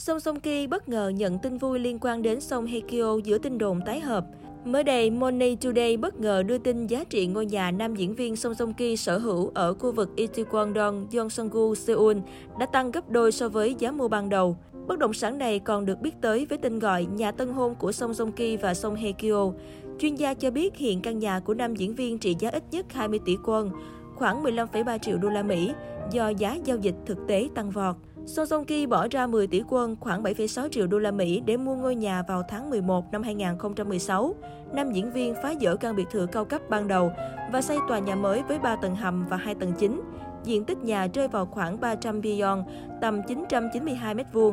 Song Song Ki bất ngờ nhận tin vui liên quan đến Song Hye Kyo giữa tin đồn tái hợp. Mới đây, Money Today bất ngờ đưa tin giá trị ngôi nhà nam diễn viên Song Song Ki sở hữu ở khu vực Itaewon-dong, Yeongseong-gu, Seoul đã tăng gấp đôi so với giá mua ban đầu. Bất động sản này còn được biết tới với tên gọi nhà tân hôn của Song Song Ki và Song Hye Kyo. Chuyên gia cho biết hiện căn nhà của nam diễn viên trị giá ít nhất 20 tỷ won, khoảng 15,3 triệu đô la Mỹ, do giá giao dịch thực tế tăng vọt. Song Song Ki bỏ ra 10 tỷ won, khoảng 7,6 triệu đô la Mỹ để mua ngôi nhà vào tháng 11 năm 2016. Nam diễn viên phá dỡ căn biệt thự cao cấp ban đầu và xây tòa nhà mới với 3 tầng hầm và 2 tầng chính. Diện tích nhà rơi vào khoảng 300 won, tầm 992 m2.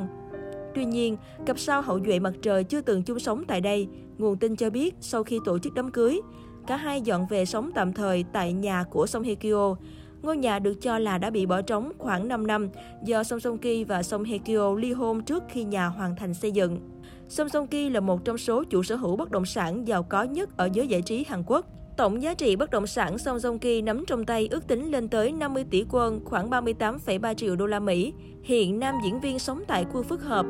Tuy nhiên, cặp sao hậu duệ mặt trời chưa từng chung sống tại đây. Nguồn tin cho biết sau khi tổ chức đám cưới, cả hai dọn về sống tạm thời tại nhà của Song Hye Kyo. Ngôi nhà được cho là đã bị bỏ trống khoảng 5 năm do Song Song Ki và Song Hye Kyo ly hôn trước khi nhà hoàn thành xây dựng. Song Song Ki là một trong số chủ sở hữu bất động sản giàu có nhất ở giới giải trí Hàn Quốc. Tổng giá trị bất động sản Song Song Ki nắm trong tay ước tính lên tới 50 tỷ won, khoảng 38,3 triệu đô la Mỹ. Hiện nam diễn viên sống tại khu phức hợp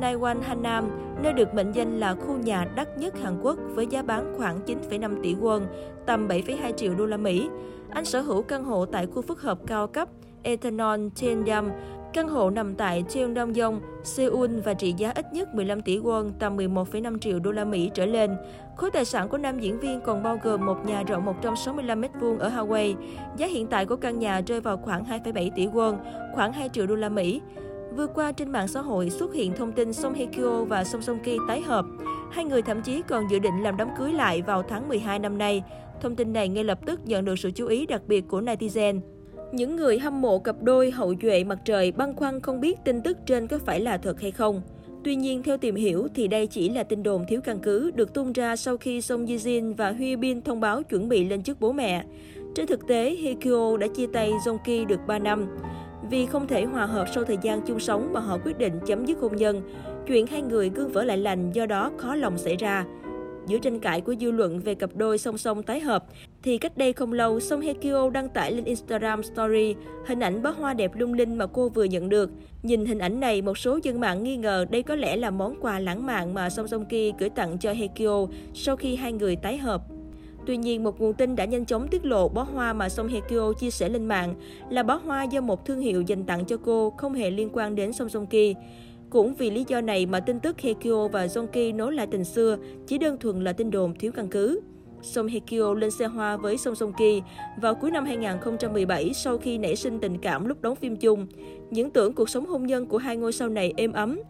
Naiwan Hanam, nơi được mệnh danh là khu nhà đắt nhất Hàn Quốc với giá bán khoảng 9,5 tỷ won, tầm 7,2 triệu đô la Mỹ. Anh sở hữu căn hộ tại khu phức hợp cao cấp Ethanon Cheongdam. Căn hộ nằm tại Cheongdam-dong, Seoul và trị giá ít nhất 15 tỷ won, tầm 11,5 triệu đô la Mỹ trở lên. Khối tài sản của nam diễn viên còn bao gồm một nhà rộng 165 m2 ở Hawaii. Giá hiện tại của căn nhà rơi vào khoảng 2,7 tỷ won, khoảng 2 triệu đô la Mỹ. Vừa qua trên mạng xã hội xuất hiện thông tin Song Hye Kyo và Song Song Ki tái hợp. Hai người thậm chí còn dự định làm đám cưới lại vào tháng 12 năm nay. Thông tin này ngay lập tức nhận được sự chú ý đặc biệt của netizen. Những người hâm mộ cặp đôi hậu duệ mặt trời băn khoăn không biết tin tức trên có phải là thật hay không. Tuy nhiên, theo tìm hiểu thì đây chỉ là tin đồn thiếu căn cứ được tung ra sau khi Song Ji Jin và Hye Bin thông báo chuẩn bị lên chức bố mẹ. Trên thực tế, Hye Kyo đã chia tay Song Ki được 3 năm. Vì không thể hòa hợp sau thời gian chung sống mà họ quyết định chấm dứt hôn nhân. Chuyện hai người gương vỡ lại lành do đó khó lòng xảy ra. Giữa tranh cãi của dư luận về cặp đôi Song Song tái hợp, thì cách đây không lâu, Song Hye Kyo đăng tải lên Instagram Story hình ảnh bó hoa đẹp lung linh mà cô vừa nhận được. Nhìn hình ảnh này, một số dân mạng nghi ngờ đây có lẽ là món quà lãng mạn mà Song Song Ki gửi tặng cho Hye Kyo sau khi hai người tái hợp. Tuy nhiên, một nguồn tin đã nhanh chóng tiết lộ bó hoa mà Song Hye Kyo chia sẻ lên mạng là bó hoa do một thương hiệu dành tặng cho cô, không hề liên quan đến Song Song Ki. Cũng vì lý do này mà tin tức Hye Kyo và Song Ki nối lại tình xưa chỉ đơn thuần là tin đồn thiếu căn cứ. Song Hye Kyo lên xe hoa với Song Song Ki vào cuối năm 2017 sau khi nảy sinh tình cảm lúc đóng phim chung. Những tưởng cuộc sống hôn nhân của hai ngôi sao này êm ấm.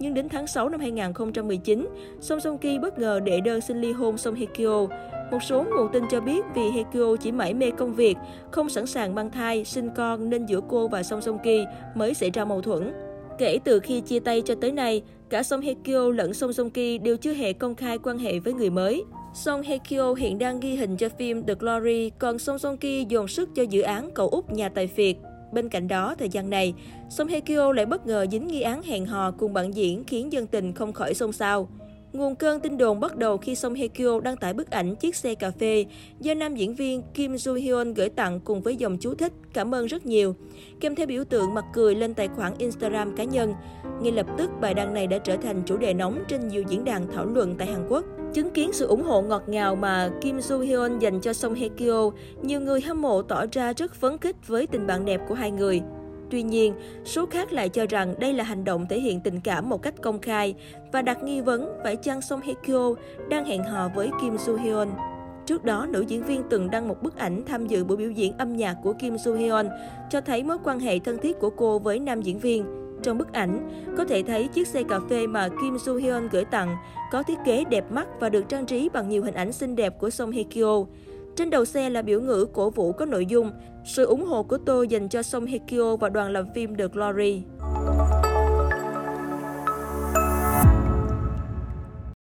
Nhưng đến tháng 6 năm 2019, Song Song Ki bất ngờ đệ đơn xin ly hôn Song Hye Kyo. Một số nguồn tin cho biết vì Hye Kyo chỉ mải mê công việc, không sẵn sàng mang thai, sinh con nên giữa cô và Song Song Ki mới xảy ra mâu thuẫn. Kể từ khi chia tay cho tới nay, cả Song Hye Kyo lẫn Song Song Ki đều chưa hề công khai quan hệ với người mới. Song Hye Kyo hiện đang ghi hình cho phim The Glory, còn Song Song Ki dồn sức cho dự án Cậu Út Nhà Tài Phiệt. Bên cạnh đó, thời gian này, Song Hye Kyo lại bất ngờ dính nghi án hẹn hò cùng bạn diễn khiến dân tình không khỏi xôn xao. Nguồn cơn tin đồn bắt đầu khi Song Hye Kyo đăng tải bức ảnh chiếc xe cà phê do nam diễn viên Kim Joo Hyun gửi tặng cùng với dòng chú thích "Cảm ơn rất nhiều", kèm theo biểu tượng mặt cười lên tài khoản Instagram cá nhân. Ngay lập tức, bài đăng này đã trở thành chủ đề nóng trên nhiều diễn đàn thảo luận tại Hàn Quốc. Chứng kiến sự ủng hộ ngọt ngào mà Kim Joo Hyun dành cho Song Hye Kyo, nhiều người hâm mộ tỏ ra rất phấn khích với tình bạn đẹp của hai người. Tuy nhiên, số khác lại cho rằng đây là hành động thể hiện tình cảm một cách công khai và đặt nghi vấn phải chăng Song Hye Kyo đang hẹn hò với Kim Joo Hyun. Trước đó, nữ diễn viên từng đăng một bức ảnh tham dự buổi biểu diễn âm nhạc của Kim Joo Hyun, cho thấy mối quan hệ thân thiết của cô với nam diễn viên. Trong bức ảnh, có thể thấy chiếc xe cà phê mà Kim Joo Hyun gửi tặng có thiết kế đẹp mắt và được trang trí bằng nhiều hình ảnh xinh đẹp của Song Hye Kyo. Trên đầu xe là biểu ngữ cổ vũ có nội dung sự ủng hộ của tôi dành cho Song Hye Kyo và đoàn làm phim The Glory.